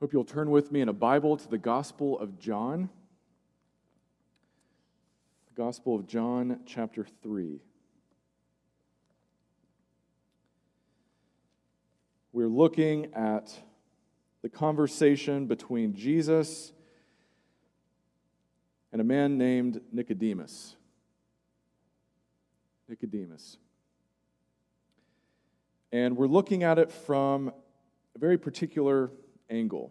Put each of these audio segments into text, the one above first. Hope you'll turn with me in a Bible to the Gospel of John. The Gospel of John, chapter 3. We're looking at the conversation between Jesus and a man named Nicodemus. And we're looking at it from a very particular angle.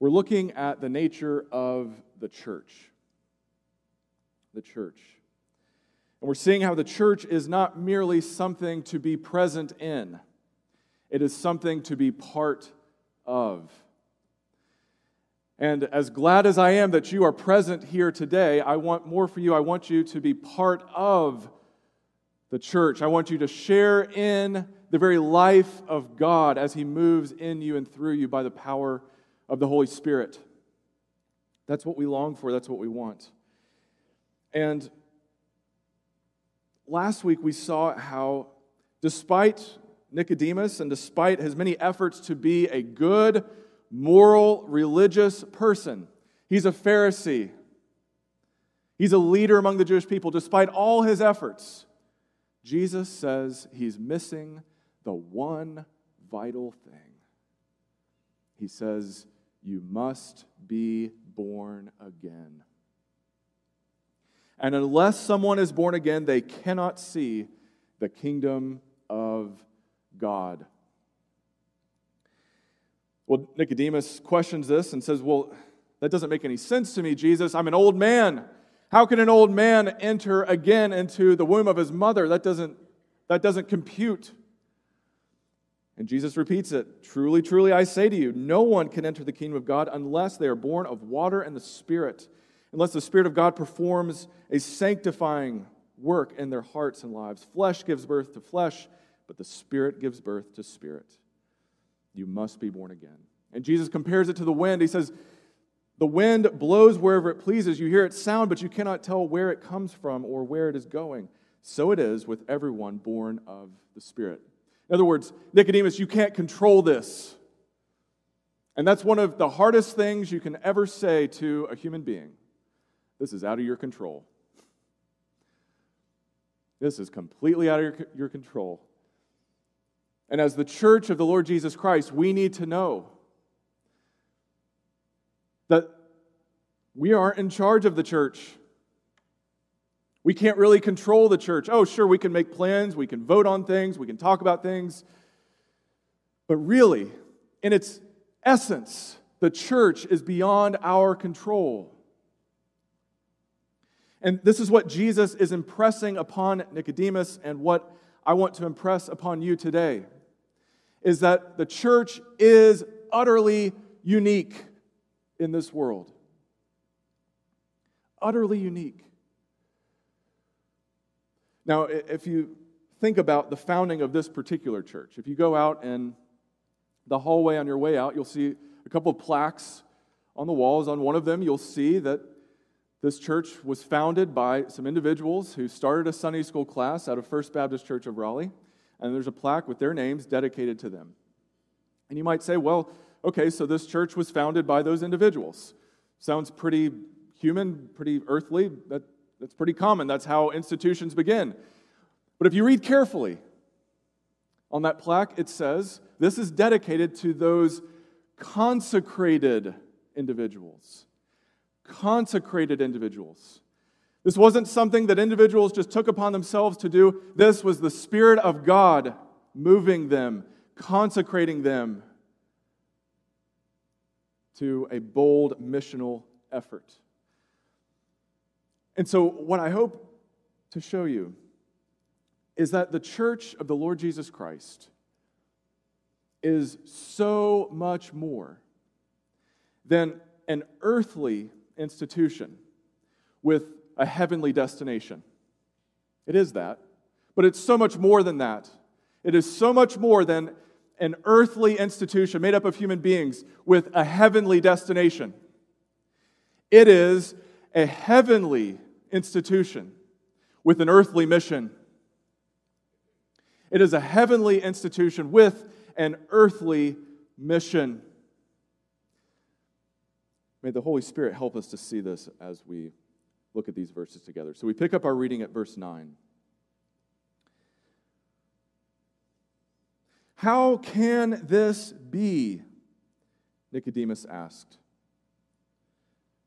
We're looking at the nature of the church. And we're seeing how the church is not merely something to be present in. It is something to be part of. And as glad as I am that you are present here today, I want more for you. I want you to be part of the church. I want you to share in the very life of God as He moves in you and through you by the power of the Holy Spirit. That's what we long for. That's what we want. And last week we saw how, despite Nicodemus and despite his many efforts to be a good, moral, religious person, he's a Pharisee. He's a leader among the Jewish people. Despite all his efforts, Jesus says he's missing the one vital thing. He says, "You must be born again." And unless someone is born again, they cannot see the kingdom of God. Well, Nicodemus questions this and says, "Well, that doesn't make any sense to me, Jesus. I'm an old man. How can an old man enter again into the womb of his mother? That doesn't compute." And Jesus repeats it, "Truly, truly, I say to you, no one can enter the kingdom of God unless they are born of water and the Spirit. Unless the Spirit of God performs a sanctifying work in their hearts and lives. Flesh gives birth to flesh, but the Spirit gives birth to spirit. You must be born again." And Jesus compares it to the wind. He says, "The wind blows wherever it pleases. You hear its sound, but you cannot tell where it comes from or where it is going. So it is with everyone born of the Spirit." In other words, Nicodemus, you can't control this. And that's one of the hardest things you can ever say to a human being. This is out of your control. This is completely out of your control. And as the church of the Lord Jesus Christ, we need to know that we aren't in charge of the church. We can't really control the church. Oh, sure, we can make plans, we can vote on things, we can talk about things. But really, in its essence, the church is beyond our control. And this is what Jesus is impressing upon Nicodemus, and what I want to impress upon you today is that the church is utterly unique in this world. Utterly unique. Now, if you think about the founding of this particular church, if you go out in the hallway on your way out, you'll see a couple of plaques on the walls. On one of them, you'll see that this church was founded by some individuals who started a Sunday school class out of First Baptist Church of Raleigh, and there's a plaque with their names dedicated to them. And you might say, well, okay, so this church was founded by those individuals. Sounds pretty human, pretty earthly. That's pretty common. That's how institutions begin. But if you read carefully on that plaque, it says, this is dedicated to those consecrated individuals. Consecrated individuals. This wasn't something that individuals just took upon themselves to do. This was the Spirit of God moving them, consecrating them to a bold missional effort. And so what I hope to show you is that the church of the Lord Jesus Christ is so much more than an earthly institution with a heavenly destination. It is that, but it's so much more than that. It is so much more than an earthly institution made up of human beings with a heavenly destination. It is a heavenly institution with an earthly mission. It is a heavenly institution with an earthly mission. May the Holy Spirit help us to see this as we look at these verses together. So we pick up our reading at verse 9. "How can this be?" Nicodemus asked.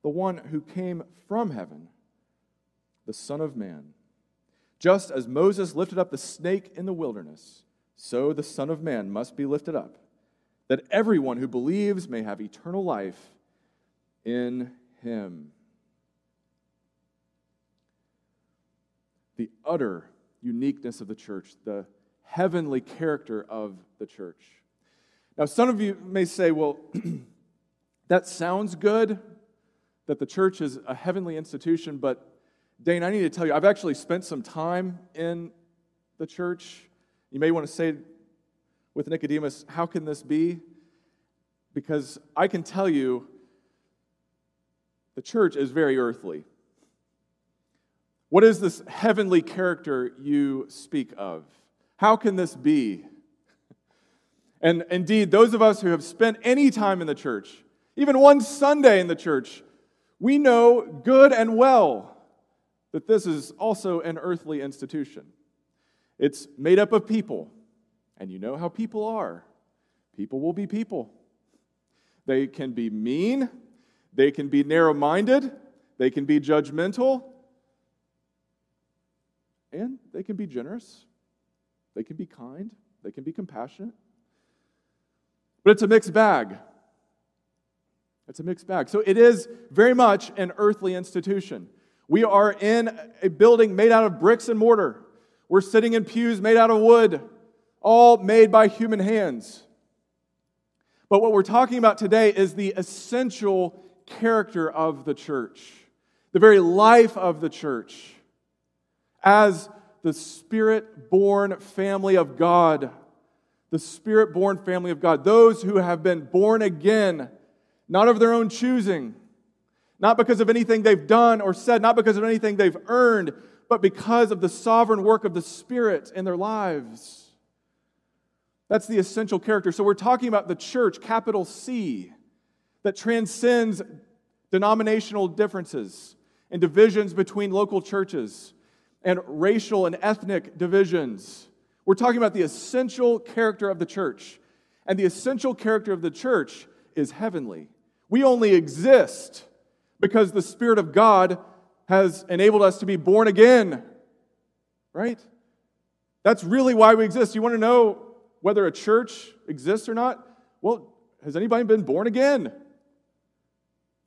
the one who came from heaven, the Son of Man. Just as Moses lifted up the snake in the wilderness, so the Son of Man must be lifted up, that everyone who believes may have eternal life in him." The utter uniqueness of the church, the heavenly character of the church. Now, some of you may say, well, that sounds good, that the church is a heavenly institution, but Dane, I need to tell you, I've actually spent some time in the church. You may want to say with Nicodemus, how can this be? Because I can tell you, the church is very earthly. What is this heavenly character you speak of? How can this be? And indeed, those of us who have spent any time in the church, even one Sunday in the church, we know good and well that this is also an earthly institution. It's made up of people, and you know how people are. People will be people. They can be mean, they can be narrow-minded, they can be judgmental, and they can be generous, they can be kind, they can be compassionate. But it's a mixed bag. It's a mixed bag. So it is very much an earthly institution. We are in a building made out of bricks and mortar. We're sitting in pews made out of wood, all made by human hands. But what we're talking about today is the essential character of the church, the very life of the church, as the Spirit-born family of God. The Spirit-born family of God, those who have been born again, not of their own choosing, not because of anything they've done or said, not because of anything they've earned, but because of the sovereign work of the Spirit in their lives. That's the essential character. So we're talking about the church, capital C, that transcends denominational differences and divisions between local churches and racial and ethnic divisions. We're talking about the essential character of the church. And the essential character of the church is heavenly. We only exist because the Spirit of God has enabled us to be born again. Right? That's really why we exist. You want to know whether a church exists or not? Well, has anybody been born again?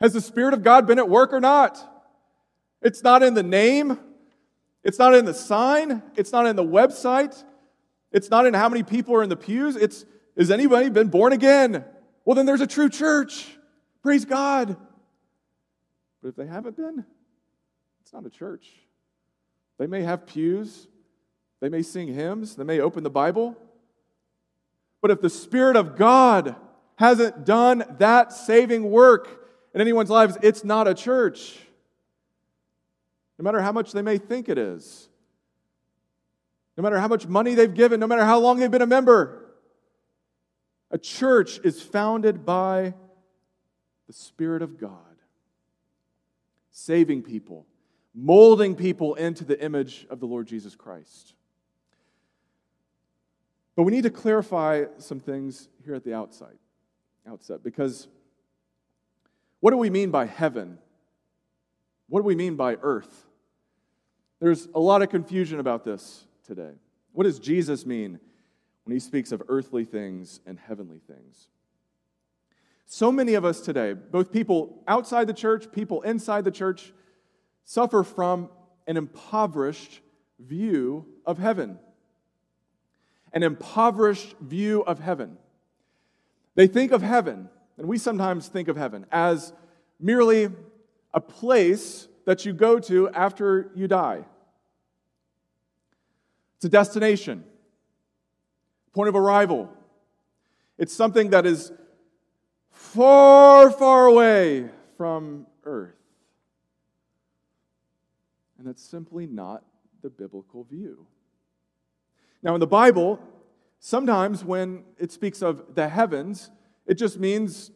Has the Spirit of God been at work or not? It's not in the name. It's not in the sign. It's not in the website. It's not in how many people are in the pews. It's, has anybody been born again? Well, then there's a true church. Praise God. But if they haven't been, it's not a church. They may have pews. They may sing hymns. They may open the Bible. But if the Spirit of God hasn't done that saving work in anyone's lives, it's not a church. No matter how much they may think it is. No matter how much money they've given, no matter how long they've been a member, a church is founded by the Spirit of God, saving people, molding people into the image of the Lord Jesus Christ. But we need to clarify some things here at the outset, because what do we mean by heaven? What do we mean by earth? There's a lot of confusion about this today. What does Jesus mean when he speaks of earthly things and heavenly things? So many of us today, both people outside the church, people inside the church, suffer from an impoverished view of heaven. An impoverished view of heaven. They think of heaven, and we sometimes think of heaven, as merely a place that you go to after you die. It's a destination, point of arrival. It's something that is far, far away from earth. And that's simply not the biblical view. Now, in the Bible, sometimes when it speaks of the heavens, it just means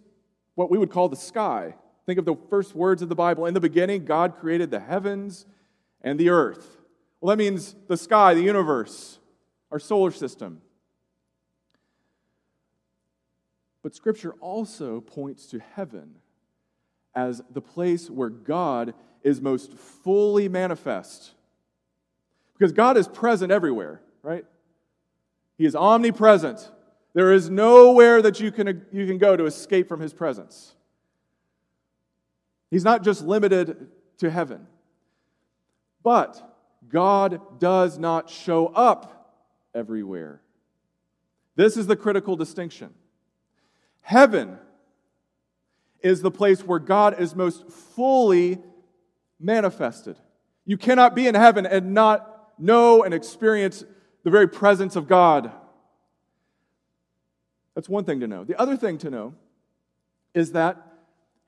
what we would call the sky. Think of the first words of the Bible. In the beginning, God created the heavens and the earth. Well, that means the sky, the universe, our solar system. But Scripture also points to heaven as the place where God is most fully manifest. Because God is present everywhere, right? He is omnipresent. There is nowhere that you can go to escape from His presence. He's not just limited to heaven. But God does not show up everywhere. This is the critical distinction. Heaven is the place where God is most fully manifested. You cannot be in heaven and not know and experience the very presence of God. That's one thing to know. The other thing to know is that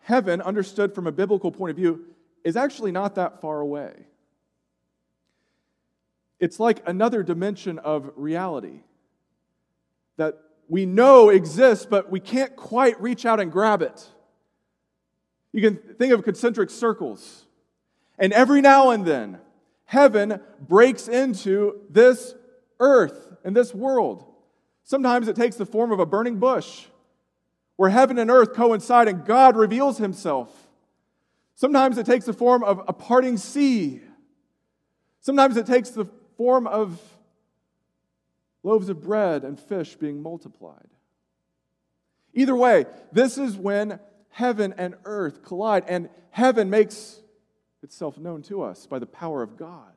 heaven, understood from a biblical point of view, is actually not that far away. It's like another dimension of reality that we know exists, but we can't quite reach out and grab it. You can think of concentric circles. And every now and then, heaven breaks into this earth and this world. Sometimes it takes the form of a burning bush, where heaven and earth coincide and God reveals Himself. Sometimes it takes the form of a parting sea. Sometimes it takes the form of loaves of bread and fish being multiplied. Either way, this is when heaven and earth collide, and heaven makes itself known to us by the power of God.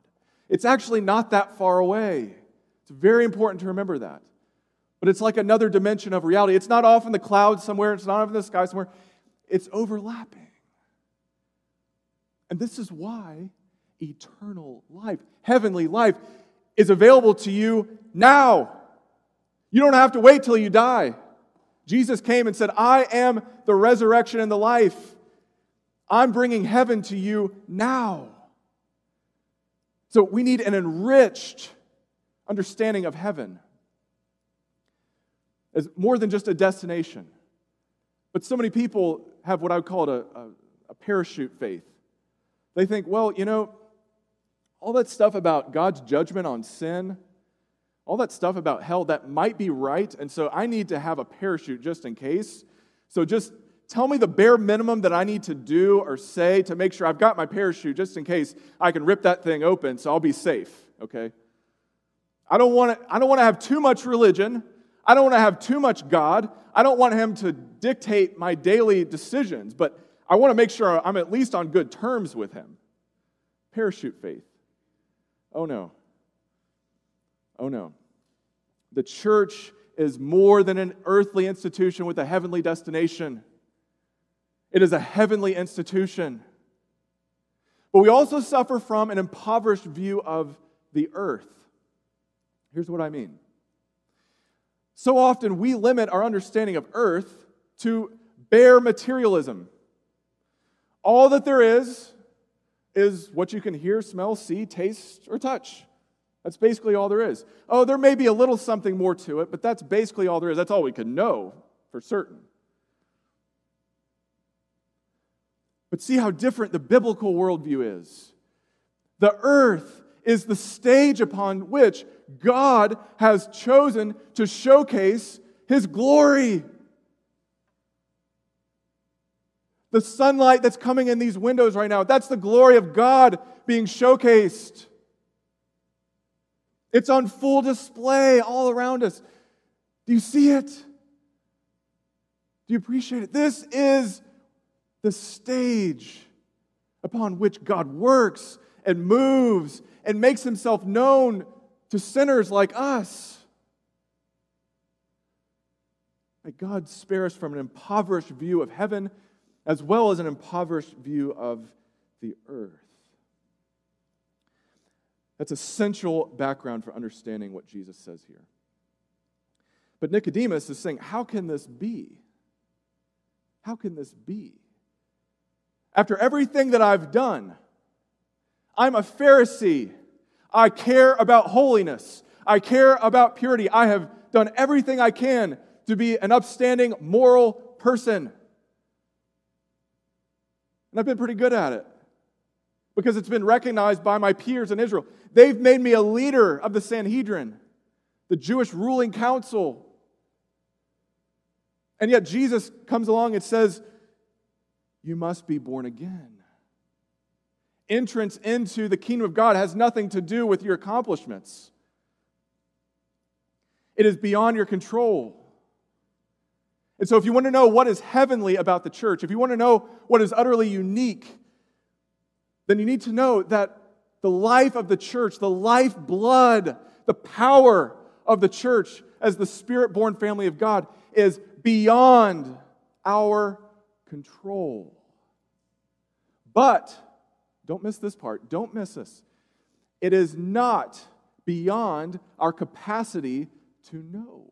It's actually not that far away. It's very important to remember that. But it's like another dimension of reality. It's not off in the clouds somewhere. It's not off in the sky somewhere. It's overlapping. And this is why eternal life, heavenly life, is available to you now. You don't have to wait till you die. Jesus came and said, I am the resurrection and the life. I'm bringing heaven to you now. So we need an enriched understanding of heaven as more than just a destination. But so many people have what I would call a parachute faith. They think, well, you know, all that stuff about God's judgment on sin, all that stuff about hell, that might be right, and so I need to have a parachute just in case. So just tell me the bare minimum that I need to do or say to make sure I've got my parachute just in case I can rip that thing open so I'll be safe, okay? I don't want to have too much religion. I don't want to have too much God. I don't want Him to dictate my daily decisions, but I want to make sure I'm at least on good terms with Him. Parachute faith. Oh no. Oh no. The church is more than an earthly institution with a heavenly destination. It is a heavenly institution. But we also suffer from an impoverished view of the earth. Here's what I mean. So often we limit our understanding of earth to bare materialism. All that there is what you can hear, smell, see, taste, or touch. That's basically all there is. Oh, there may be a little something more to it, but that's basically all there is. That's all we can know for certain. But see how different the biblical worldview is. The earth is the stage upon which God has chosen to showcase His glory. The sunlight that's coming in these windows right now, that's the glory of God being showcased. It's on full display all around us. Do you see it? Do you appreciate it? This is the stage upon which God works and moves and makes Himself known to sinners like us. May God spare us from an impoverished view of heaven as well as an impoverished view of the earth. That's essential background for understanding what Jesus says here. But Nicodemus is saying, how can this be? How can this be? After everything that I've done, I'm a Pharisee. I care about holiness. I care about purity. I have done everything I can to be an upstanding, moral person. And I've been pretty good at it, because it's been recognized by my peers in Israel. They've made me a leader of the Sanhedrin, the Jewish ruling council. And yet Jesus comes along and says, you must be born again. Entrance into the kingdom of God has nothing to do with your accomplishments. It is beyond your control. And so if you want to know what is heavenly about the church, if you want to know what is utterly unique, then you need to know that the life of the church, the lifeblood, the power of the church as the Spirit-born family of God is beyond our control. But, don't miss this part, don't miss this. It is not beyond our capacity to know.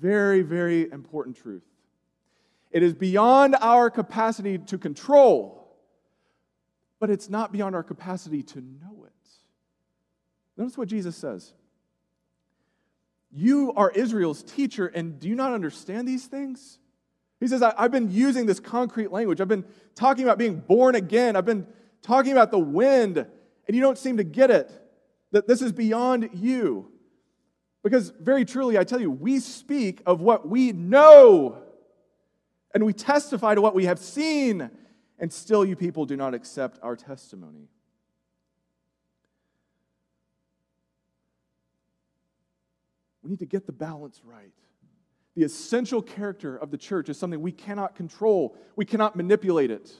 Very, very important truth. It is beyond our capacity to control, but it's not beyond our capacity to know it. Notice what Jesus says. You are Israel's teacher, and do you not understand these things? He says, I've been using this concrete language. I've been talking about being born again. I've been talking about the wind, and you don't seem to get it, that this is beyond you. Because very truly, I tell you, we speak of what we know, and we testify to what we have seen, and still you people do not accept our testimony. We need to get the balance right. The essential character of the church is something we cannot control. We cannot manipulate it.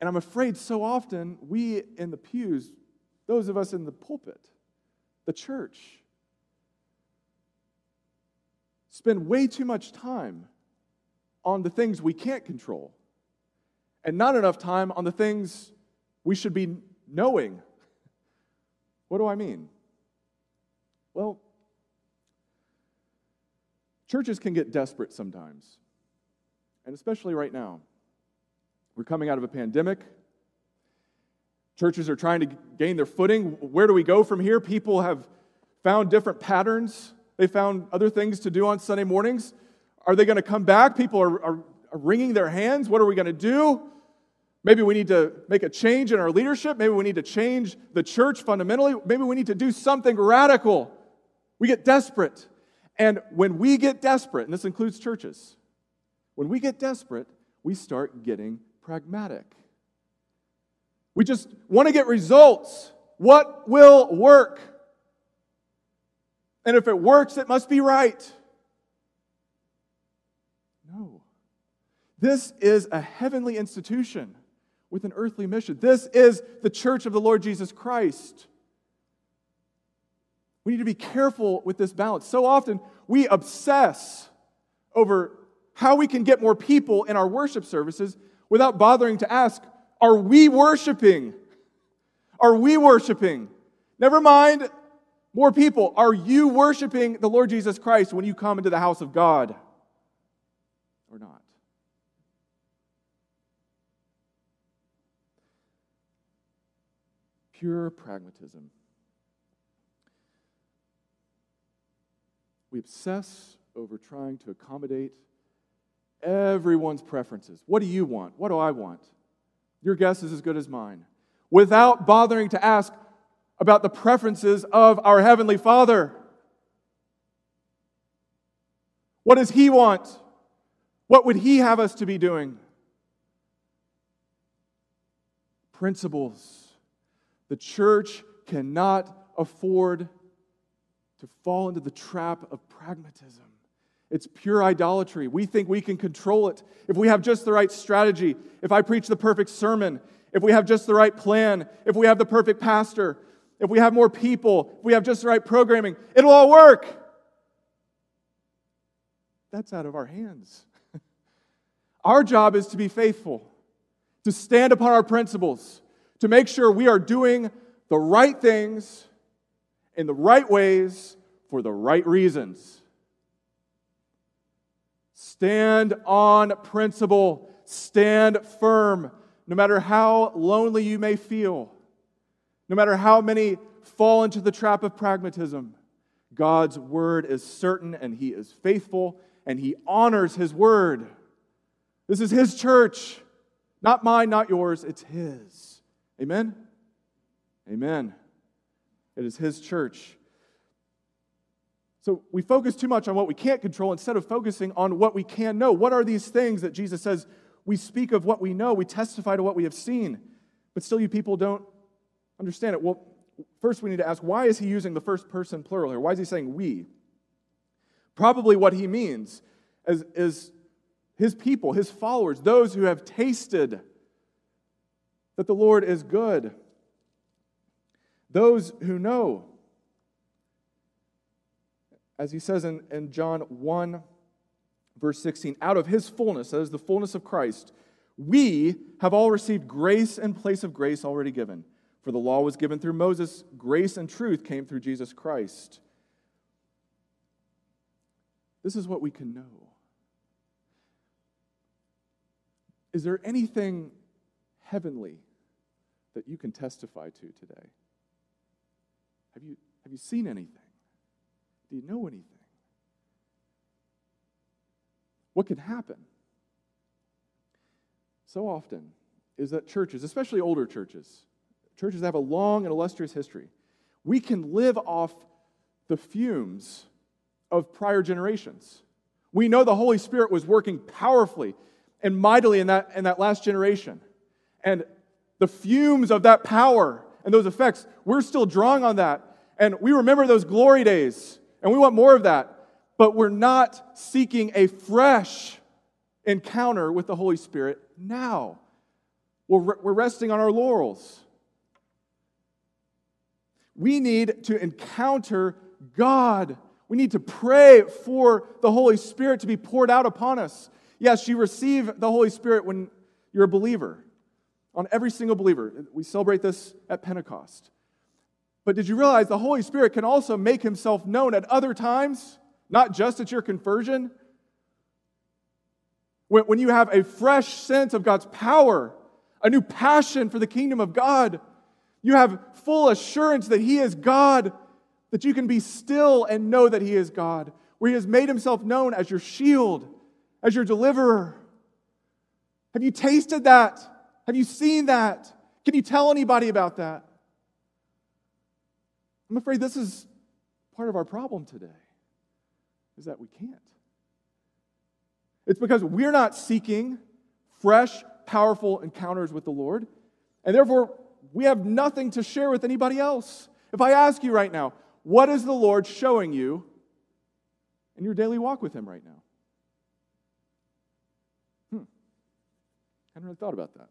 And I'm afraid so often we in the pews, those of us in the pulpit, the church, spend way too much time on the things we can't control, and not enough time on the things we should be knowing. What do I mean? Well, churches can get desperate sometimes, and especially right now. We're coming out of a pandemic. Churches are trying to gain their footing. Where do we go from here? People have found different patterns. They found other things to do on Sunday mornings. Are they going to come back? People are wringing their hands. What are we going to do? Maybe we need to make a change in our leadership. Maybe we need to change the church fundamentally. Maybe we need to do something radical. We get desperate. And when we get desperate, and this includes churches, when we get desperate, we start getting pragmatic. We just want to get results. What will work? And if it works, it must be right. No. This is a heavenly institution with an earthly mission. This is the church of the Lord Jesus Christ. We need to be careful with this balance. So often, we obsess over how we can get more people in our worship services without bothering to ask, are we worshiping? Are we worshiping? Never mind more people. Are you worshiping the Lord Jesus Christ when you come into the house of God? Or not. Pure pragmatism. We obsess over trying to accommodate everyone's preferences. What do you want? What do I want? Your guess is as good as mine. Without bothering to ask about the preferences of our Heavenly Father. What does He want? What would He have us to be doing? Principles. The church cannot afford to fall into the trap of pragmatism. It's pure idolatry. We think we can control it. If we have just the right strategy, if I preach the perfect sermon, if we have just the right plan, if we have the perfect pastor, if we have more people, if we have just the right programming, it'll all work. that's out of our hands. Our job is to be faithful, to stand upon our principles, to make sure we are doing the right things in the right ways for the right reasons. Stand on principle. Stand firm. No matter how lonely you may feel, no matter how many fall into the trap of pragmatism, God's word is certain and He is faithful and He honors His word. This is His church. Not mine, not yours. It's His. Amen? Amen. It is His church. So we focus too much on what we can't control instead of focusing on what we can know. What are these things that Jesus says? We speak of what we know. We testify to what we have seen. But still you people don't understand it. Well, first we need to ask, why is He using the first person plural here? Why is He saying we? Probably what He means is His people, His followers, those who have tasted that the Lord is good. Those who know. As He says in John 1, verse 16, out of His fullness, that is the fullness of Christ, we have all received grace in place of grace already given. For the law was given through Moses, grace and truth came through Jesus Christ. This is what we can know. Is there anything heavenly that you can testify to today? Have you seen anything? Do you know anything? What can happen so often is that churches, especially older churches that have a long and illustrious history, we can live off the fumes of prior generations. We know the Holy Spirit was working powerfully and mightily in that last generation. And the fumes of that power and those effects, we're still drawing on that. And we remember those glory days, and we want more of that. But we're not seeking a fresh encounter with the Holy Spirit now. We're resting on our laurels. We need to encounter God. We need to pray for the Holy Spirit to be poured out upon us. Yes, you receive the Holy Spirit when you're a believer, on every single believer. We celebrate this at Pentecost. But did you realize the Holy Spirit can also make Himself known at other times? Not just at your conversion. When you have a fresh sense of God's power, a new passion for the kingdom of God, you have full assurance that He is God, that you can be still and know that He is God, where He has made Himself known as your shield, as your deliverer. Have you tasted that? Have you seen that? Can you tell anybody about that? I'm afraid this is part of our problem today. Is that we can't. It's because we're not seeking fresh, powerful encounters with the Lord, and therefore we have nothing to share with anybody else. If I ask you right now, what is the Lord showing you in your daily walk with Him right now? I hadn't really thought about that.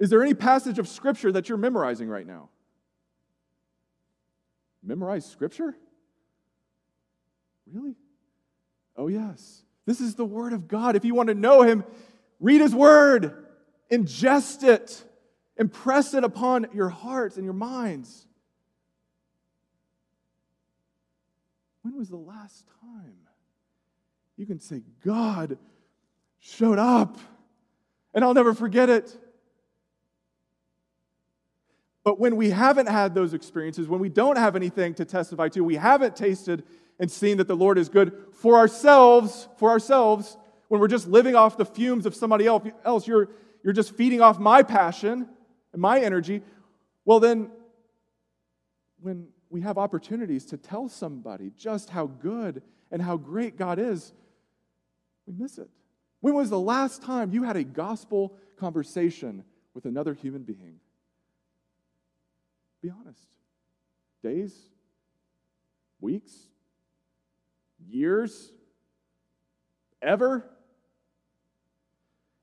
Is there any passage of Scripture that you're memorizing right now? Memorize Scripture? Really? Oh, yes. This is the Word of God. If you want to know Him, read His Word. Ingest it. Impress it upon your hearts and your minds. When was the last time you can say, God showed up, and I'll never forget it? But when we haven't had those experiences, when we don't have anything to testify to, we haven't tasted and seeing that the Lord is good for ourselves, when we're just living off the fumes of somebody else, you're just feeding off my passion and my energy. Well, then, when we have opportunities to tell somebody just how good and how great God is, we miss it. When was the last time you had a gospel conversation with another human being? Be honest. Days? Weeks? Years? Ever?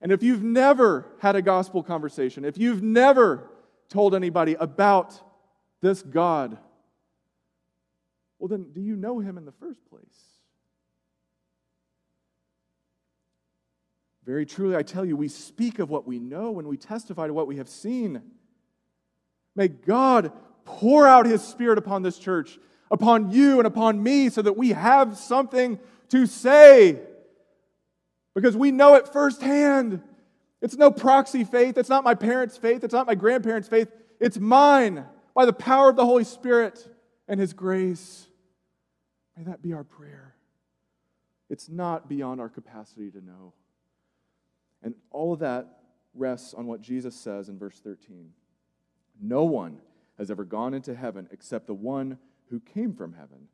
And if you've never had a gospel conversation, if you've never told anybody about this God, well then, do you know Him in the first place? Very truly, I tell you, we speak of what we know when we testify to what we have seen. May God pour out His Spirit upon this church, upon you and upon me, so that we have something to say. Because we know it firsthand. It's no proxy faith. It's not my parents' faith. It's not my grandparents' faith. It's mine by the power of the Holy Spirit and His grace. May that be our prayer. It's not beyond our capacity to know. And all of that rests on what Jesus says in verse 13. No one has ever gone into heaven except the one who came from heaven,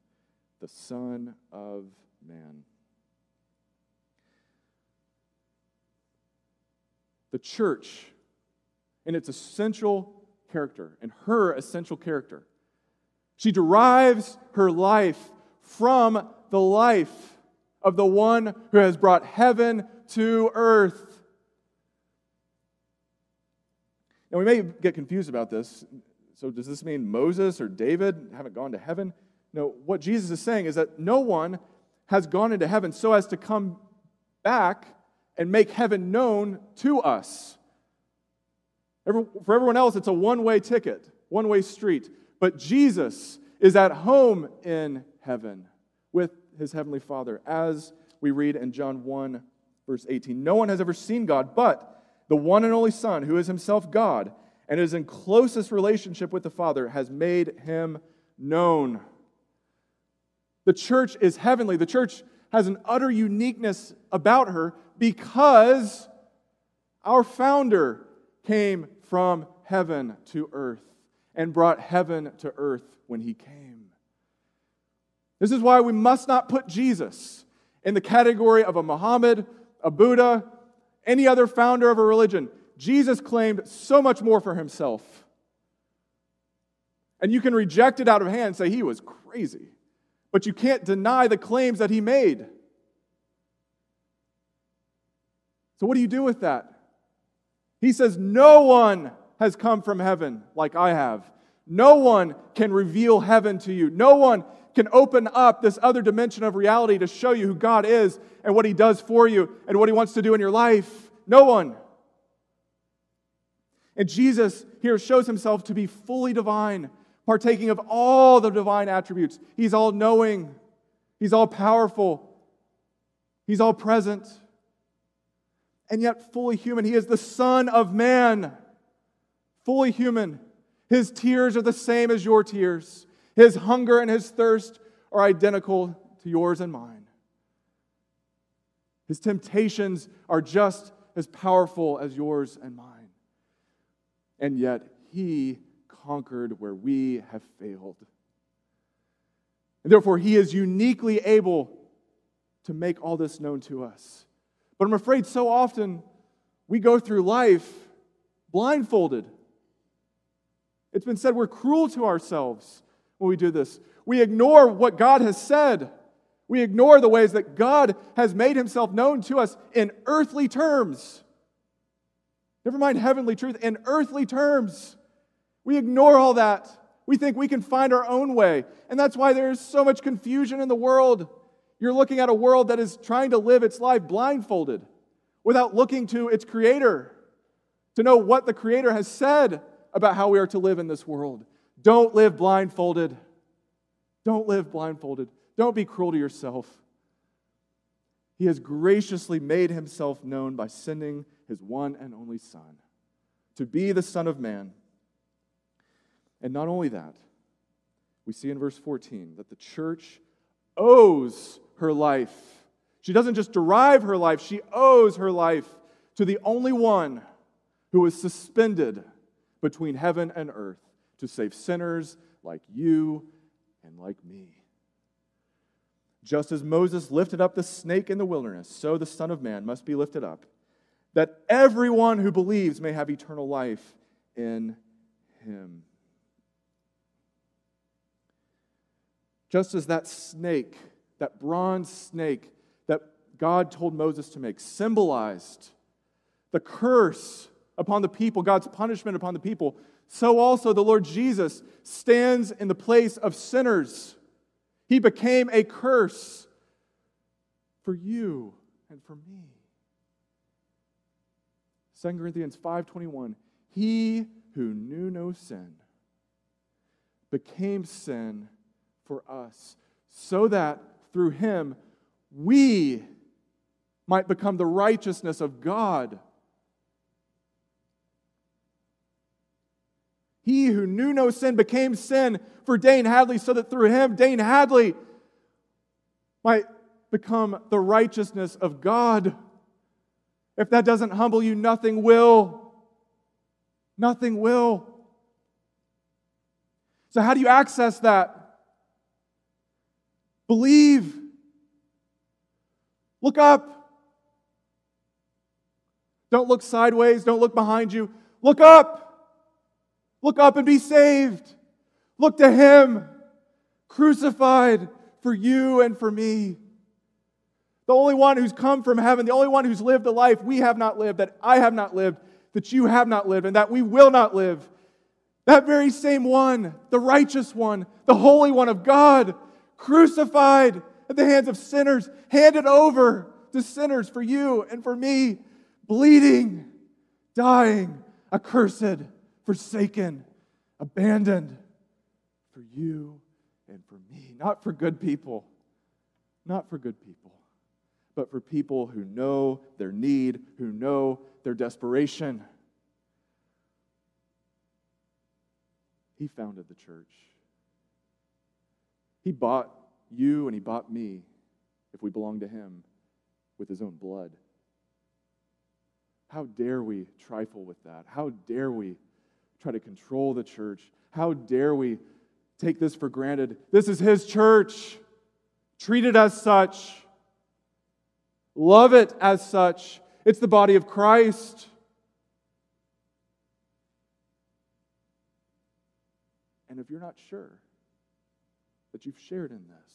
the Son of Man. The church, in its essential character, in her essential character, she derives her life from the life of the one who has brought heaven to earth. Now, we may get confused about this. So does this mean Moses or David haven't gone to heaven? No, what Jesus is saying is that no one has gone into heaven so as to come back and make heaven known to us. For everyone else, it's a one-way ticket, one-way street. But Jesus is at home in heaven with His Heavenly Father, as we read in John 1, verse 18. No one has ever seen God, but the one and only Son, who is Himself God and is in closest relationship with the Father, has made Him known. The church is heavenly. The church has an utter uniqueness about her because our founder came from heaven to earth and brought heaven to earth when He came. This is why we must not put Jesus in the category of a Muhammad, a Buddha, any other founder of a religion. Jesus claimed so much more for Himself. And you can reject it out of hand and say he was crazy. But you can't deny the claims that He made. So what do you do with that? He says, no one has come from heaven like I have. No one can reveal heaven to you. No one can open up this other dimension of reality to show you who God is and what He does for you and what He wants to do in your life. No one. And Jesus here shows Himself to be fully divine, partaking of all the divine attributes. He's all-knowing. He's all-powerful. He's all-present. And yet fully human. He is the Son of Man. Fully human. His tears are the same as your tears. His hunger and His thirst are identical to yours and mine. His temptations are just as powerful as yours and mine. And yet He conquered where we have failed. And therefore He is uniquely able to make all this known to us. But I'm afraid so often we go through life blindfolded. It's been said we're cruel to ourselves when we do this. We ignore what God has said. We ignore the ways that God has made Himself known to us in earthly terms. Never mind heavenly truth, in earthly terms. We ignore all that. We think we can find our own way. And that's why there is so much confusion in the world. You're looking at a world that is trying to live its life blindfolded without looking to its Creator, to know what the Creator has said about how we are to live in this world. Don't live blindfolded. Don't live blindfolded. Don't be cruel to yourself. He has graciously made Himself known by sending His one and only Son to be the Son of Man. And not only that, we see in verse 14 that the church owes her life. She doesn't just derive her life, she owes her life to the only one who was suspended between heaven and earth to save sinners like you and like me. Just as Moses lifted up the snake in the wilderness, so the Son of Man must be lifted up, that everyone who believes may have eternal life in Him. Just as that snake, that bronze snake that God told Moses to make, symbolized the curse upon the people, God's punishment upon the people, so also the Lord Jesus stands in the place of sinners. He became a curse for you and for me. 2 Corinthians 5:21, he who knew no sin became sin for us, so that through him we might become the righteousness of God. He who knew no sin became sin for Dane Hadley, so that through him, Dane Hadley might become the righteousness of God. If that doesn't humble you, nothing will. Nothing will. So how do you access that? Believe. Look up. Don't look sideways. Don't look behind you. Look up. Look up and be saved. Look to him, crucified for you and for me. The only one who's come from heaven, the only one who's lived a life we have not lived, that I have not lived, that you have not lived, and that we will not live. That very same one, the righteous one, the holy one of God, crucified at the hands of sinners, handed over to sinners for you and for me, bleeding, dying, accursed, forsaken, abandoned for you and for me. Not for good people, not for good people, but for people who know their need, who know their desperation. He founded the church. He bought you and he bought me, if we belong to him, with his own blood. How dare we trifle with that? How dare we try to control the church? How dare we take this for granted? This is his church. Treat it as such. Love it as such. It's the body of Christ. And if you're not sure that you've shared in this,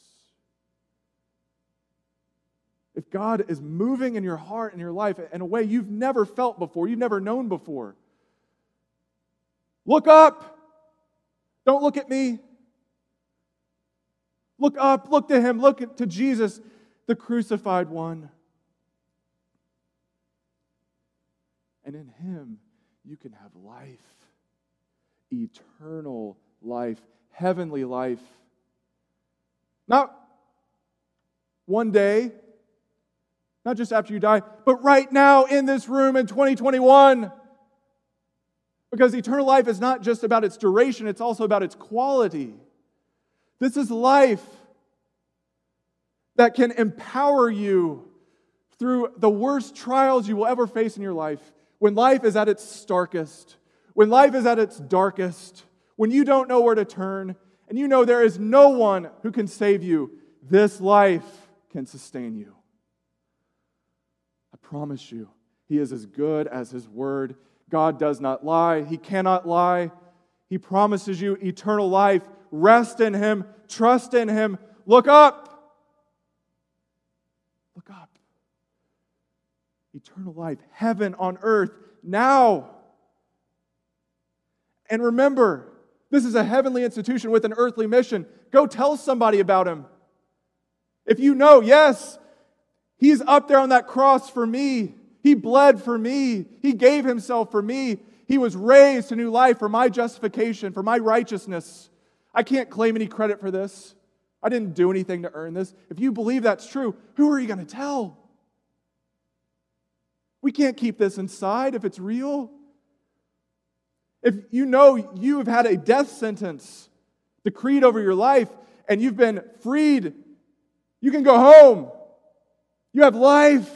if God is moving in your heart and your life in a way you've never felt before, you've never known before, look up. Don't look at me. Look up. Look to him. Look to Jesus, the crucified one. And in him, you can have life, eternal life, heavenly life. Not one day, not just after you die, but right now in this room in 2021. Because eternal life is not just about its duration, it's also about its quality. This is life that can empower you through the worst trials you will ever face in your life. When life is at its starkest, when life is at its darkest, when you don't know where to turn, and you know there is no one who can save you, this life can sustain you. I promise you, he is as good as his word. God does not lie. He cannot lie. He promises you eternal life. Rest in him. Trust in him. Look up. Look up. Eternal life. Heaven on earth now. And remember, this is a heavenly institution with an earthly mission. Go tell somebody about him. If you know, yes, he's up there on that cross for me. He bled for me. He gave himself for me. He was raised to new life for my justification, for my righteousness. I can't claim any credit for this. I didn't do anything to earn this. If you believe that's true, who are you going to tell? We can't keep this inside if it's real. If you know you have had a death sentence decreed over your life and you've been freed, you can go home. You have life.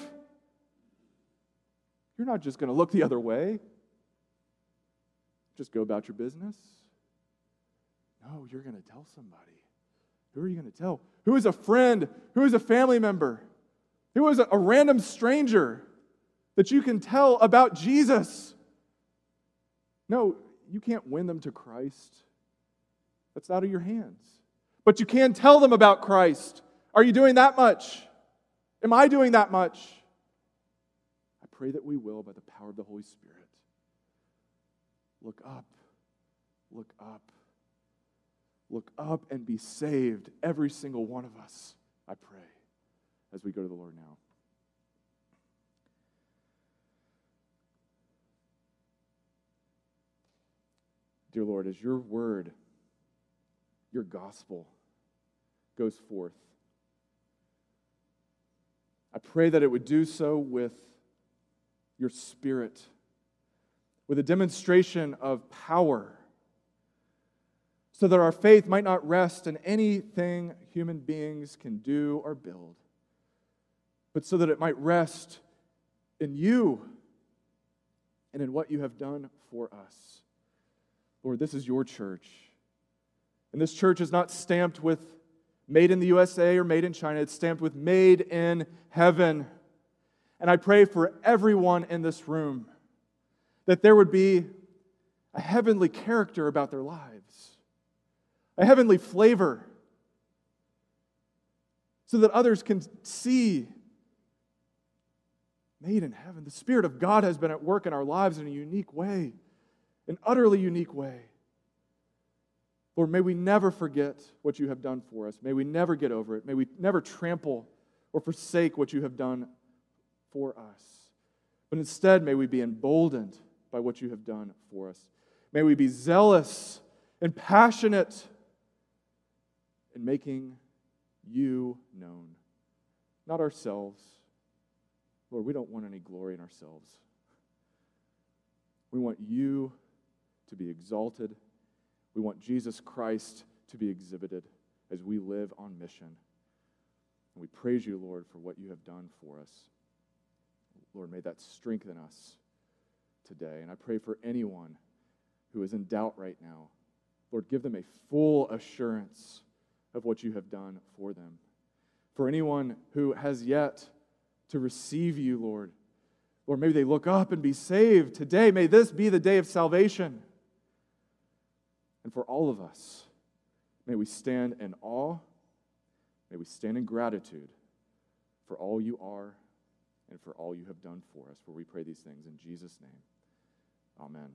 You're not just going to look the other way. Just go about your business. No, you're going to tell somebody. Who are you going to tell? Who is a friend? Who is a family member? Who is a random stranger that you can tell about Jesus? No, you can't win them to Christ. That's out of your hands. But you can tell them about Christ. Are you doing that much? Am I doing that much? Pray that we will by the power of the Holy Spirit. Look up. Look up. Look up and be saved, every single one of us, I pray, as we go to the Lord now. dear Lord, as your word, your gospel goes forth, I pray that it would do so with your Spirit, with a demonstration of power, so that our faith might not rest in anything human beings can do or build, but so that it might rest in you and in what you have done for us. Lord, this is your church. And this church is not stamped with made in the USA or made in China. It's stamped with made in heaven. And I pray for everyone in this room that there would be a heavenly character about their lives, a heavenly flavor, so that others can see made in heaven. The Spirit of God has been at work in our lives in a unique way, an utterly unique way. Lord, may we never forget what you have done for us. May we never get over it. May we never trample or forsake what you have done for us. But instead, may we be emboldened by what you have done for us. May we be zealous and passionate in making you known. Not ourselves. Lord, we don't want any glory in ourselves. We want you to be exalted. We want Jesus Christ to be exhibited as we live on mission. And we praise you, Lord, for what you have done for us. Lord, may that strengthen us today. And I pray for anyone who is in doubt right now. Lord, give them a full assurance of what you have done for them. For anyone who has yet to receive you, Lord, or maybe they look up and be saved today. May this be the day of salvation. And for all of us, may we stand in awe. May we stand in gratitude for all you are and for all you have done for us. For we pray these things in Jesus' name. Amen.